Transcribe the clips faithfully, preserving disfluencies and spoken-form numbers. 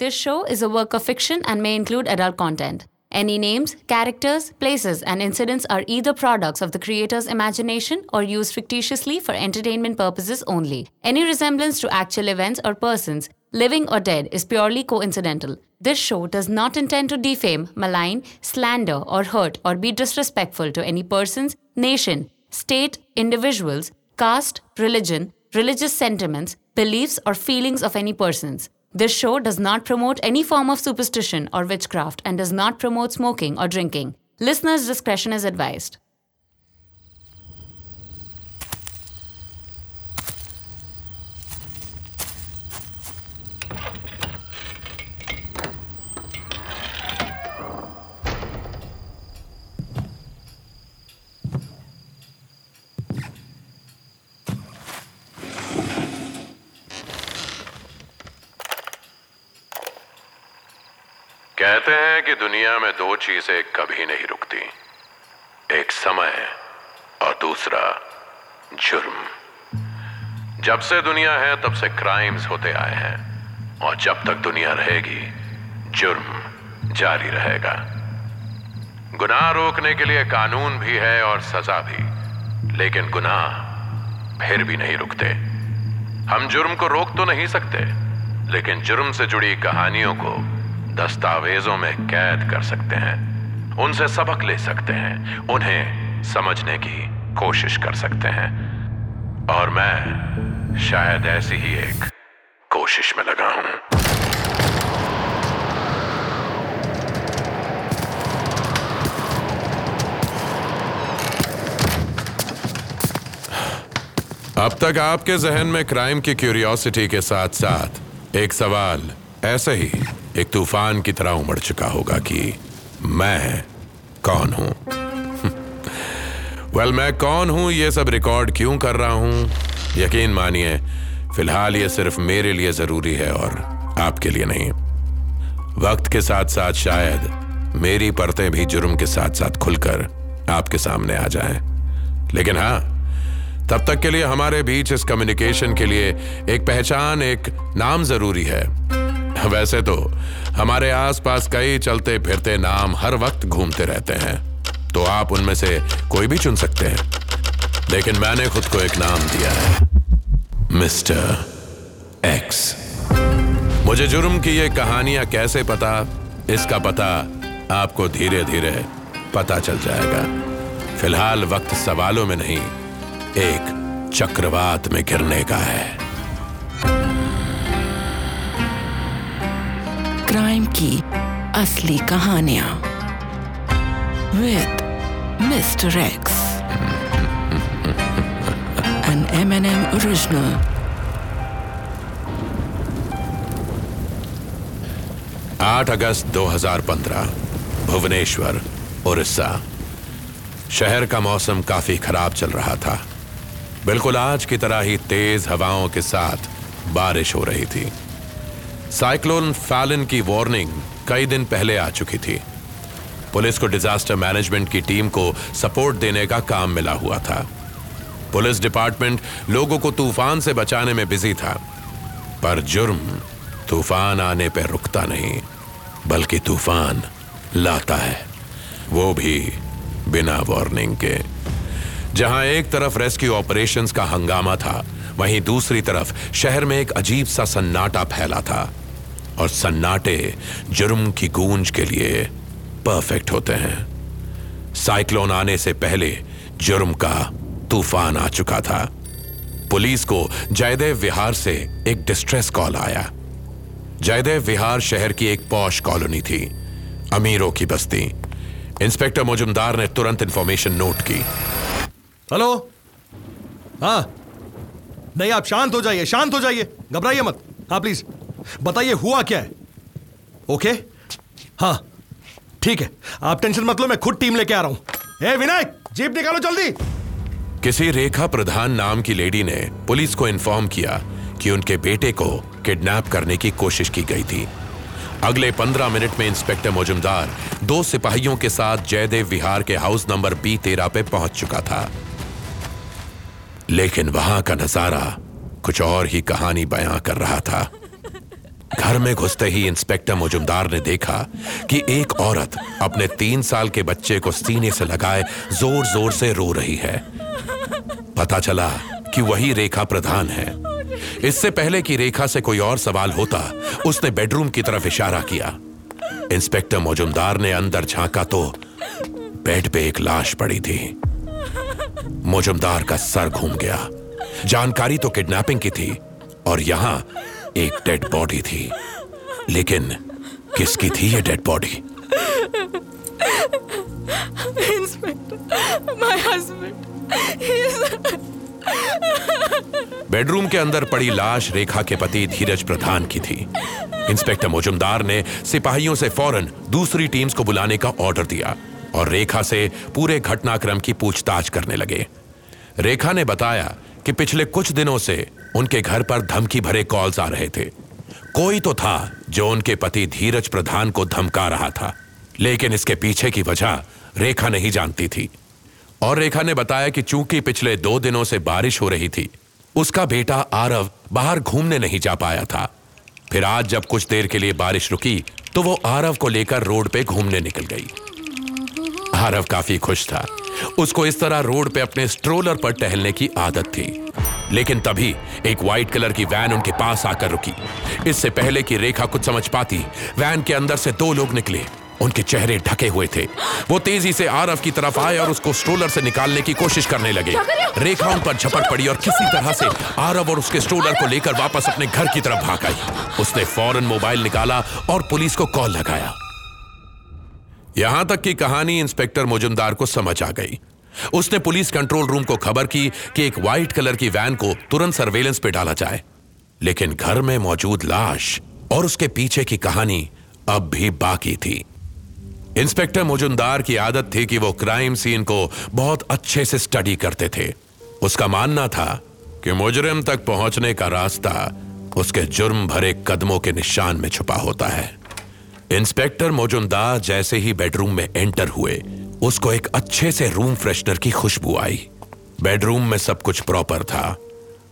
This show is a work of fiction and may include adult content. Any names, characters, places, and incidents are either products of the creator's imagination or used fictitiously for entertainment purposes only. Any resemblance to actual events or persons, living or dead, is purely coincidental. This show does not intend to defame, malign, slander, or hurt or be disrespectful to any persons, nation, state, individuals, caste, religion, religious sentiments, beliefs, or feelings of any persons. This show does not promote any form of superstition or witchcraft and does not promote smoking or drinking. Listener's discretion is advised. कहते हैं कि दुनिया में दो चीजें कभी नहीं रुकती, एक समय और दूसरा जुर्म। जब से दुनिया है तब से क्राइम्स होते आए हैं और जब तक दुनिया रहेगी जुर्म जारी रहेगा। गुनाह रोकने के लिए कानून भी है और सजा भी, लेकिन गुनाह फिर भी नहीं रुकते। हम जुर्म को रोक तो नहीं सकते, लेकिन जुर्म से जुड़ी कहानियों को दस्तावेजों में कैद कर सकते हैं, उनसे सबक ले सकते हैं, उन्हें समझने की कोशिश कर सकते हैं। और मैं शायद ऐसी ही एक कोशिश में लगा हूं। अब तक आपके जहन में क्राइम की क्यूरियोसिटी के साथ साथ एक सवाल ऐसे ही एक तूफान की तरह उमड़ चुका होगा कि मैं कौन हूं? वेल, मैं कौन हूं ये सब रिकॉर्ड क्यों कर रहा हूं? यकीन मानिए फिलहाल ये सिर्फ मेरे लिए जरूरी है और आपके लिए नहीं। वक्त के साथ साथ शायद मेरी परतें भी जुर्म के साथ साथ खुलकर आपके सामने आ जाएं। लेकिन हाँ, तब तक के लिए हमारे बीच इस कम्युनिकेशन के लिए एक पहचान, एक नाम जरूरी है। वैसे तो हमारे आसपास कई चलते फिरते नाम हर वक्त घूमते रहते हैं, तो आप उनमें से कोई भी चुन सकते हैं, लेकिन मैंने खुद को एक नाम दिया है, मिस्टर एक्स। मुझे जुर्म की ये कहानियां कैसे पता, इसका पता आपको धीरे धीरे पता चल जाएगा। फिलहाल वक्त सवालों में नहीं, एक चक्रवात में गिरने का है। क्राइम की असली कहानियां with mister X, N M N M original. आठ अगस्त दो हज़ार पंद्रह, भुवनेश्वर, उड़ीसा। शहर का मौसम काफी खराब चल रहा था। बिल्कुल आज की तरह ही तेज हवाओं के साथ बारिश हो रही थी। साइक्लोन फैलन की वार्निंग कई दिन पहले आ चुकी थी। पुलिस को डिजास्टर मैनेजमेंट की टीम को सपोर्ट देने का काम मिला हुआ था। पुलिस डिपार्टमेंट लोगों को तूफान से बचाने में बिजी था, पर जुर्म तूफान आने पर रुकता नहीं, बल्कि तूफान लाता है, वो भी बिना वार्निंग के। जहां एक तरफ रेस्क्यू ऑपरेशंस का हंगामा था, वहीं दूसरी तरफ शहर में एक अजीब सा सन्नाटा फैला था, और सन्नाटे जुर्म की गूंज के लिए परफेक्ट होते हैं। साइक्लोन आने से पहले जुर्म का तूफान आ चुका था। पुलिस को जयदेव विहार से एक डिस्ट्रेस कॉल आया। जयदेव विहार शहर की एक पॉश कॉलोनी थी, अमीरों की बस्ती। इंस्पेक्टर मजुमदार ने तुरंत इंफॉर्मेशन नोट की। हेलो, हाँ नहीं, आप शांत हो जाइए, शांत हो जाइए, घबराइए मत। हाँ प्लीज बताइए हुआ क्या है। ओके, हाँ ठीक है, आप टेंशन मत लो, मैं खुद टीम लेके आ रहा हूं। ए विनायक, जीप निकालो जल्दी। किसी रेखा प्रधान नाम की लेडी ने पुलिस को इन्फॉर्म किया कि उनके बेटे को किडनैप करने की कोशिश की गई थी। अगले पंद्रह मिनट में इंस्पेक्टर मजुमदार दो सिपाहियों के साथ जयदेव विहार के हाउस नंबर बी तेरह पे पहुंच चुका था। लेकिन वहां का नजारा कुछ और ही कहानी बयां कर रहा था। घर में घुसते ही इंस्पेक्टर मुजुमदार ने देखा कि एक औरत अपने तीन साल के बच्चे को सीने से लगाए जोर जोर से रो रही है। पता चला कि वही रेखा प्रधान है। इससे पहले कि रेखा से कोई और सवाल होता, उसने बेडरूम की तरफ इशारा किया। इंस्पेक्टर मुजुमदार ने अंदर झांका तो बेड पे एक लाश पड़ी थी। मुजुमदार का सर घूम गया। जानकारी तो किडनैपिंग की थी और यहां एक डेड बॉडी थी, लेकिन किसकी थी ये dead body? Inspector, my husband. Bedroom के अंदर पड़ी लाश रेखा के पति धीरज प्रधान की थी। इंस्पेक्टर मुजुमदार ने सिपाहियों से फौरन दूसरी टीम्स को बुलाने का ऑर्डर दिया और रेखा से पूरे घटनाक्रम की पूछताछ करने लगे। रेखा ने बताया कि पिछले कुछ दिनों से उनके घर पर धमकी भरे कॉल्स आ रहे थे। कोई तो था जो उनके पति धीरज प्रधान को धमका रहा था, लेकिन इसके पीछे की वजह रेखा नहीं जानती थी। और रेखा ने बताया कि चूंकि पिछले दो दिनों से बारिश हो रही थी, उसका बेटा आरव बाहर घूमने नहीं जा पाया था। फिर आज जब कुछ देर के लिए बारिश रुकी तो वो आरव को लेकर रोड पे घूमने निकल गई। आरव काफी खुश था। उसको इस तरह रोड पे अपने स्ट्रोलर पर टहलने की आदत थी। लेकिन तभी एक व्हाइट कलर की वैन उनके पास आकर रुकी। इससे पहले कि रेखा कुछ समझ पाती, वैन के अंदर से दो लोग निकले। उनके चेहरे ढके हुए थे। वो तेजी से आरव की तरफ आए और उसको स्ट्रोलर से निकालने की कोशिश करने लगे। रेखा उन पर झपट पड़ी और किसी तरह से आरव और उसके स्ट्रोलर को लेकर वापस अपने घर की तरफ भाग आई। उसने फौरन मोबाइल निकाला और पुलिस को कॉल लगाया। यहां तक की कहानी इंस्पेक्टर मुजुमदार को समझ आ गई। उसने पुलिस कंट्रोल रूम को खबर की कि एक व्हाइट कलर की वैन को तुरंत सर्वेलेंस पे डाला जाए, लेकिन घर में मौजूद लाश और उसके पीछे की कहानी अब भी बाकी थी। इंस्पेक्टर मुजुमदार की आदत थी कि वो क्राइम सीन को बहुत अच्छे से स्टडी करते थे। उसका मानना था कि मुजरिम तक पहुंचने का रास्ता उसके जुर्म भरे कदमों के निशान में छुपा होता है। इंस्पेक्टर मुजुमदार जैसे ही बेडरूम में एंटर हुए, उसको एक अच्छे से रूम फ्रेशनर की खुशबू आई। बेडरूम में सब कुछ प्रॉपर था।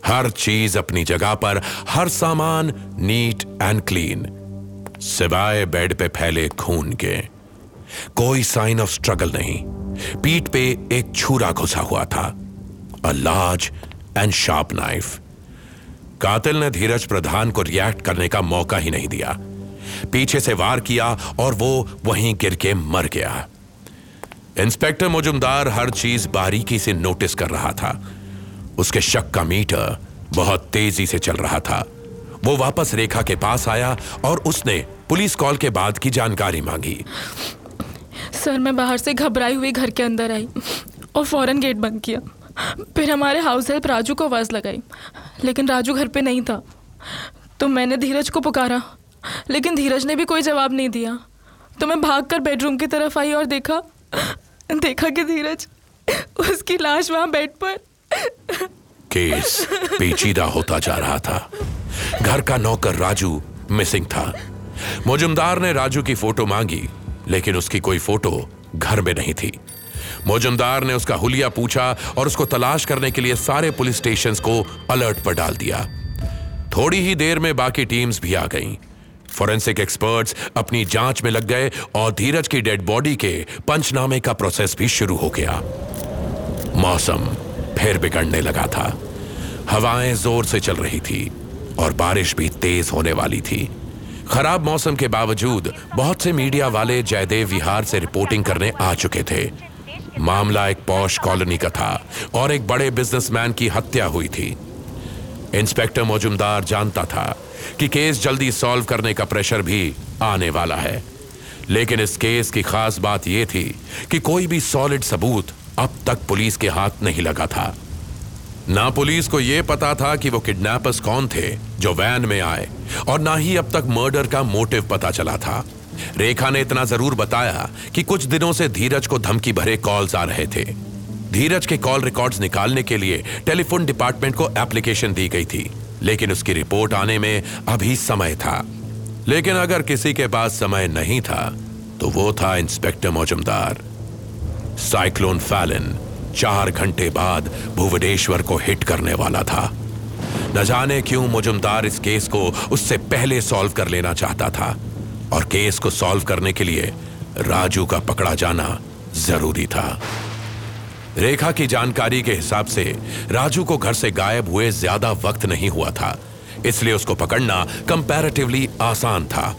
हर चीज अपनी जगह पर, हर सामान नीट एंड क्लीन, सिवाय बेड पे फैले खून के। कोई साइन ऑफ स्ट्रगल नहीं। पीठ पे एक छुरा घुसा हुआ था, a large and sharp knife. कातिल ने धीरज प्रधान को रिएक्ट करने का मौका ही नहीं दिया। पीछे से वार किया और वो वहीं गिर के मर गया। इंस्पेक्टर मुजुमदार हर चीज बारीकी से नोटिस कर रहा था। उसके शक का मीटर बहुत तेजी से चल रहा था। वो वापस रेखा के पास आया और उसने पुलिस कॉल के बाद की जानकारी मांगी। सर, मैं बाहर से घबराई हुई घर के अंदर आई और फौरन गेट बंद किया। फिर हमारे हाउस हेल्प राजू को आवाज लगाई, लेकिन राजू घर पे नहीं था। तो मैंने धीरज को पुकारा, लेकिन धीरज ने भी कोई जवाब नहीं दिया। तो मैं भागकर बेडरूम की तरफ आई और देखा देखा कि धीरज, उसकी लाश वहां बेड पर। केस पेचीदा होता जा रहा था। घर का नौकर राजू मिसिंग था। मुजुमदार ने राजू की फोटो मांगी, लेकिन उसकी कोई फोटो घर में नहीं थी। मुजुमदार ने उसका हुलिया पूछा और उसको तलाश करने के लिए सारे पुलिस स्टेशंस को अलर्ट पर डाल दिया। थोड़ी ही देर में बाकी टीम्स भी आ गईं। फॉरेंसिक एक्सपर्ट्स अपनी जांच में लग गए और धीरज की डेड बॉडी के पंचनामे का प्रोसेस भी शुरू हो गया। मौसम फिर बिगड़ने लगा था। हवाएं जोर से चल रही थी और बारिश भी तेज होने वाली थी। खराब मौसम के बावजूद बहुत से मीडिया वाले जयदेव विहार से रिपोर्टिंग करने आ चुके थे। मामला एक पॉश कॉलोनी का था और एक बड़े बिजनेसमैन की हत्या हुई थी। इंस्पेक्टर मुजुमदार जानता था कि केस जल्दी सॉल्व करने का प्रेशर भी आने वाला है, लेकिन इस केस की खास बात यह थी कि कोई भी सॉलिड सबूत अब तक पुलिस के हाथ नहीं लगा था। ना पुलिस को यह पता था कि वो किडनैपर्स कौन थे जो वैन में आए, और ना ही अब तक मर्डर का मोटिव पता चला था। रेखा ने इतना जरूर बताया कि कुछ दिनों से धीरज को धमकी भरे कॉल्स आ रहे थे। धीरज के कॉल रिकॉर्ड्स निकालने के लिए टेलीफोन डिपार्टमेंट को एप्लीकेशन दी गई थी, लेकिन उसकी रिपोर्ट आने में अभी समय था। लेकिन अगर किसी के पास समय नहीं था तो वो था इंस्पेक्टर मुजुमदार। साइक्लोन फैलन चार घंटे बाद भुवनेश्वर को हिट करने वाला था। न जाने क्यों मुजुमदार इस केस को उससे पहले सॉल्व कर लेना चाहता था और केस को सॉल्व करने के लिए राजू का पकड़ा जाना जरूरी था। रेखा की जानकारी के हिसाब से राजू को घर से गायब हुए ज्यादा वक्त नहीं हुआ था, इसलिए उसको पकड़ना कंपैरेटिवली आसान था।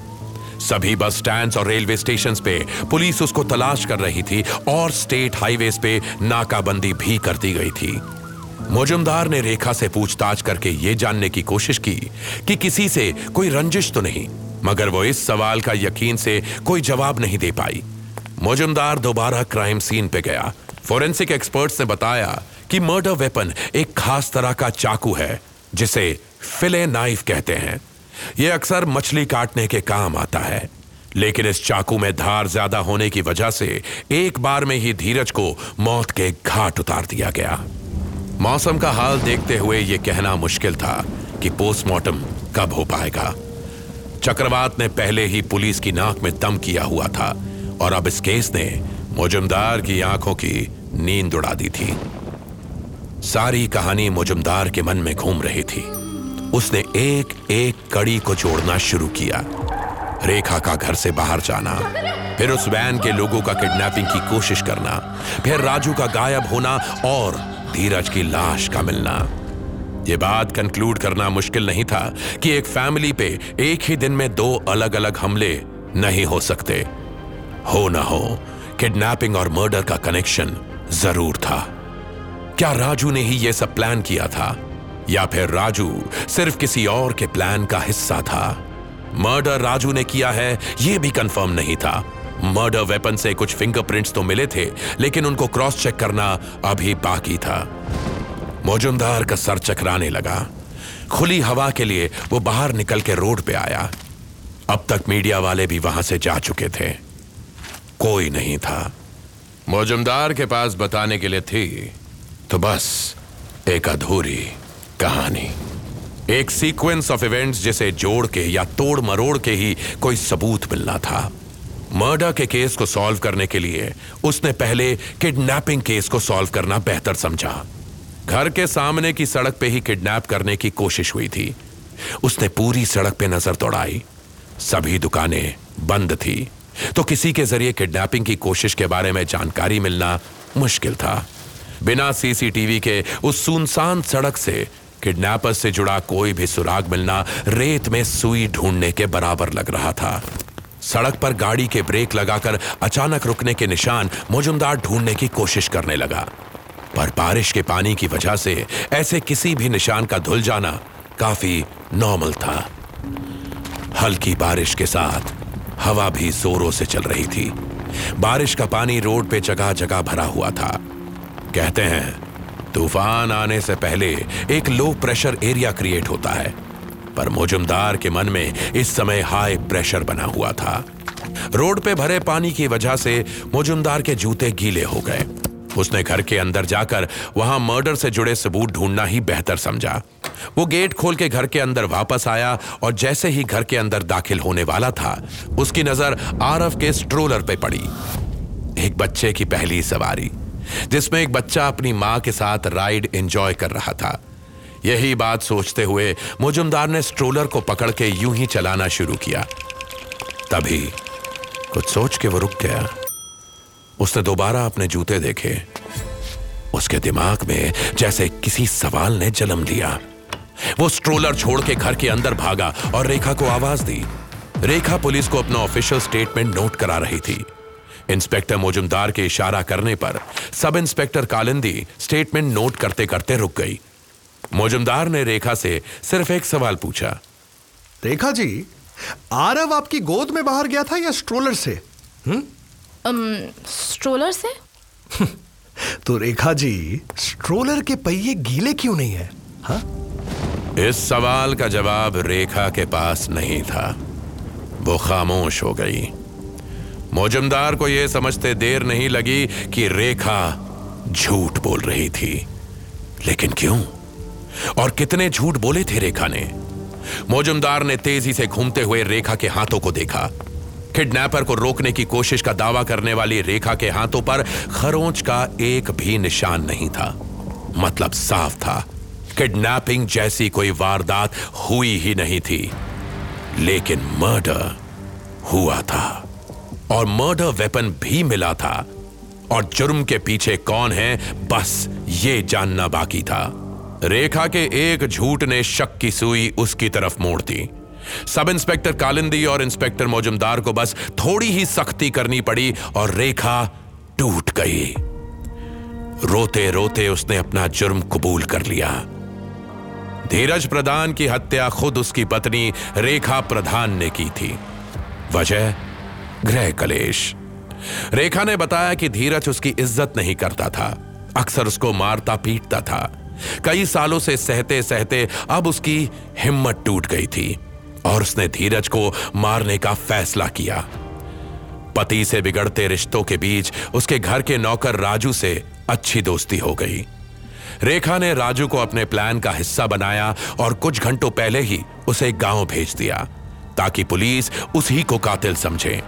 सभी बस स्टैंड्स और रेलवे स्टेशंस पे पुलिस उसको तलाश कर रही थी और स्टेट हाईवेज पे नाकाबंदी भी कर दी गई थी। मुजुमदार ने रेखा से पूछताछ करके ये जानने की कोशिश की कि किसी से कोई रंजिश तो नहीं, मगर वो इस सवाल का यकीन से कोई जवाब नहीं दे पाई। मुजुमदार दोबारा क्राइम सीन पे गया। फोरेंसिक एक्सपर्ट्स ने बताया कि मर्डर वेपन एक खास तरह का चाकू है जिसे फिले नाइफ कहते हैं। यह अक्सर मछली काटने के काम आता है, लेकिन इस चाकू में धार ज्यादा होने की वजह से एक बार में ही धीरज को मौत के घाट उतार दिया गया। मौसम का हाल देखते हुए यह कहना मुश्किल था कि पोस्टमार्टम कब हो पाएगा। चक्रवात ने पहले ही पुलिस की नाक में दम किया हुआ था और अब इस केस ने मुजुमदार की आंखों की नींद उड़ा दी थी। सारी कहानी मुजुमदार के मन में घूम रही थी। उसने एक एक कड़ी को जोड़ना शुरू किया। रेखा का घर से बाहर जाना, फिर उस वैन के लोगों का किडनैपिंग की कोशिश करना, फिर राजू का गायब होना और धीरज की लाश का मिलना। ये बात कंक्लूड करना मुश्किल नहीं था कि एक फैमिली पे एक ही दिन में दो अलग अलग हमले नहीं हो सकते। हो ना हो, किडनैपिंग और मर्डर का कनेक्शन जरूर था। क्या राजू ने ही यह सब प्लान किया था या फिर राजू सिर्फ किसी और के प्लान का हिस्सा था? मर्डर राजू ने किया है यह भी कंफर्म नहीं था। मर्डर वेपन से कुछ फिंगरप्रिंट्स तो मिले थे, लेकिन उनको क्रॉस चेक करना अभी बाकी था। मुजुमदार का सर चकराने लगा। खुली हवा के लिए वो बाहर निकल के रोड पे आया। अब तक मीडिया वाले भी वहां से जा चुके थे। कोई नहीं था। मुजुमदार के पास बताने के लिए थी तो बस एक अधूरी कहानी, एक सीक्वेंस ऑफ इवेंट्स जिसे जोड़ के या तोड़ मरोड़ के ही कोई सबूत मिलना था। मर्डर के केस को सॉल्व करने के लिए उसने पहले किडनैपिंग केस को सॉल्व करना बेहतर समझा। घर के सामने की सड़क पे ही किडनैप करने की कोशिश हुई थी। उसने पूरी सड़क पे नजर दौड़ाई। सभी दुकानें बंद थी, तो किसी के जरिए किडनैपिंग की कोशिश के बारे में जानकारी मिलना मुश्किल था। बिना सीसीटीवी के उस सुनसान सड़क से किडनैपर से जुड़ा कोई भी सुराग मिलना रेत में सुई ढूंढने के बराबर लग रहा था। सड़क पर गाड़ी के ब्रेक लगाकर अचानक रुकने के निशान मुजुमदार ढूंढने की कोशिश करने लगा, पर बारिश के पानी की वजह से ऐसे किसी भी निशान का धुल जाना काफी नॉर्मल था। हल्की बारिश के साथ हवा भी जोरों से चल रही थी। बारिश का पानी रोड पे जगह जगह भरा हुआ था। कहते हैं तूफान आने से पहले एक लो प्रेशर एरिया क्रिएट होता है, पर मुजुमदार के मन में इस समय हाई प्रेशर बना हुआ था। रोड पे भरे पानी की वजह से मुजुमदार के जूते गीले हो गए। उसने घर के अंदर जाकर वहां मर्डर से जुड़े सबूत ढूंढना ही बेहतर समझा। वो गेट खोल के घर के अंदर वापस आया और जैसे ही घर के अंदर दाखिल होने वाला था, उसकी नजर आरफ के स्ट्रोलर पे पड़ी। एक बच्चे की पहली सवारी जिसमें एक बच्चा अपनी मां के साथ राइड एंजॉय कर रहा था। यही बात सोचते हुए मुजुमदार ने स्ट्रोलर को पकड़ के यूं ही चलाना शुरू किया। तभी कुछ सोच के वो रुक गया। उसने दोबारा अपने जूते देखे। उसके दिमाग में जैसे किसी सवाल ने जन्म लिया। वो स्ट्रोलर छोड़ के घर के अंदर भागा और रेखा को आवाज दी। रेखा पुलिस को अपना ऑफिशियल स्टेटमेंट नोट करा रही थी। इंस्पेक्टर मुजुमदार के इशारा करने पर sub inspector Kalindi statement note करते करते रुक गई। मुजुमदार ने रेखा से सिर्फ एक सवाल पूछा। रेखा जी, आरव आपकी गोद में बाहर गया था या स्ट्रोलर से? हम्म um, स्ट्रोलर से? तो रेखा जी, स्ट्रोलर के पहिए गीले क्यों नहीं है? हा? इस सवाल का जवाब रेखा के पास नहीं था। वो खामोश हो गई। मुजुमदार को यह समझते देर नहीं लगी कि रेखा झूठ बोल रही थी, लेकिन क्यों और कितने झूठ बोले थे रेखा ने? मुजुमदार ने तेजी से घूमते हुए रेखा के हाथों को देखा। किडनैपर को रोकने की कोशिश का दावा करने वाली रेखा के हाथों पर खरोंच का एक भी निशान नहीं था। मतलब साफ था किडनैपिंग जैसी कोई वारदात हुई ही नहीं थी, लेकिन मर्डर हुआ था और मर्डर वेपन भी मिला था और जुर्म के पीछे कौन है बस ये जानना बाकी था। रेखा के एक झूठ ने शक की सुई उसकी तरफ मोड़ दी। सब इंस्पेक्टर कालिंदी और इंस्पेक्टर मौजूमदार को बस थोड़ी ही सख्ती करनी पड़ी और रेखा टूट गई। रोते रोते उसने अपना जुर्म कबूल कर लिया। धीरज प्रधान की हत्या खुद उसकी पत्नी रेखा प्रधान ने की थी। वजह गृह कलेश। रेखा ने बताया कि धीरज उसकी इज्जत नहीं करता था, अक्सर उसको मारता पीटता था। कई सालों से सहते सहते अब उसकी हिम्मत टूट गई थी और उसने धीरज को मारने का फैसला किया। पति से बिगड़ते रिश्तों के बीच उसके घर के नौकर राजू से अच्छी दोस्ती हो गई। रेखा ने राजू को अपने प्लान का हिस्सा बनाया और कुछ घंटों पहले ही उसे गांव भेज दिया ताकि पुलिस उसी को कातिल समझे।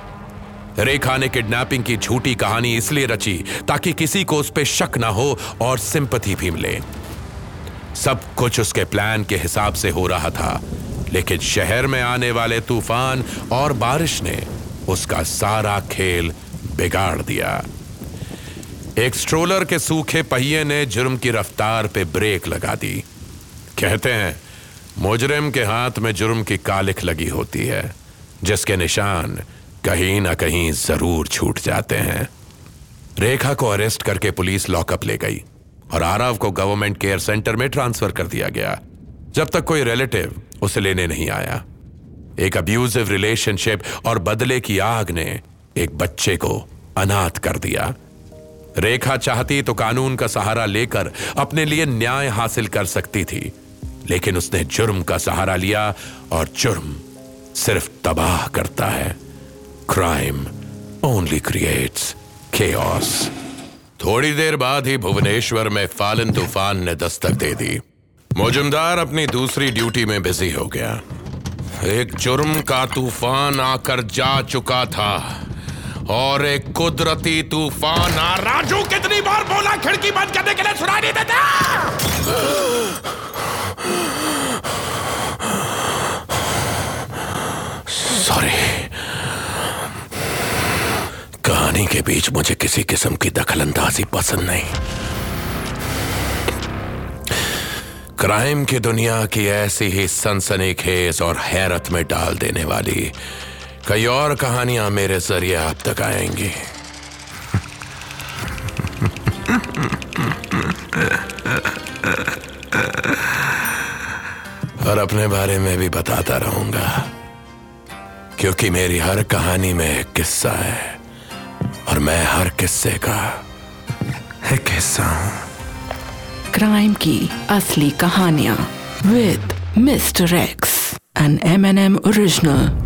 रेखा ने किडनैपिंग की झूठी कहानी इसलिए रची ताकि किसी को उस पर शक ना हो और सिंपैथी भी मिले। सब कुछ उसके प्लान के हिसाब से हो रहा था, लेकिन शहर में आने वाले तूफान और बारिश ने उसका सारा खेल बिगाड़ दिया। एक स्ट्रोलर के सूखे पहिए ने जुर्म की रफ्तार पे ब्रेक लगा दी। कहते हैं मुजरिम के हाथ में जुर्म की कालिख लगी होती है, जिसके निशान कहीं ना कहीं जरूर छूट जाते हैं। रेखा को अरेस्ट करके पुलिस लॉकअप ले गई और आरव को गवर्नमेंट केयर सेंटर में ट्रांसफर कर दिया गया जब तक कोई रिलेटिव उसे लेने नहीं आया। एक अब्यूजिव रिलेशनशिप और बदले की आग ने एक बच्चे को अनाथ कर दिया। रेखा चाहती तो कानून का सहारा लेकर अपने लिए न्याय हासिल कर सकती थी, लेकिन उसने जुर्म का सहारा लिया और जुर्म सिर्फ तबाह करता है। Crime only creates chaos. थोड़ी देर बाद ही भुवनेश्वर में फालन तूफान ने दस्तक दे दी। मौजूमदार अपनी दूसरी ड्यूटी में बिजी हो गया। एक जुर्म का तूफान आकर जा चुका था और एक कुदरती तूफान आ। राजू कितनी बार बोला खिड़की बंद करने के लिए, सुनाई नहीं देता। सॉरी, कहानी के बीच मुझे किसी किस्म की दखलंदाजी पसंद नहीं। क्राइम की दुनिया की ऐसी ही सनसनीखेज और हैरत में डाल देने वाली कई और कहानियां मेरे जरिए आप तक आएंगी। और अपने बारे में भी बताता रहूंगा, क्योंकि मेरी हर कहानी में एक किस्सा है और मैं हर किस्से का एक हिस्सा हूं। क्राइम की असली कहानियां with mister X, N M N M original.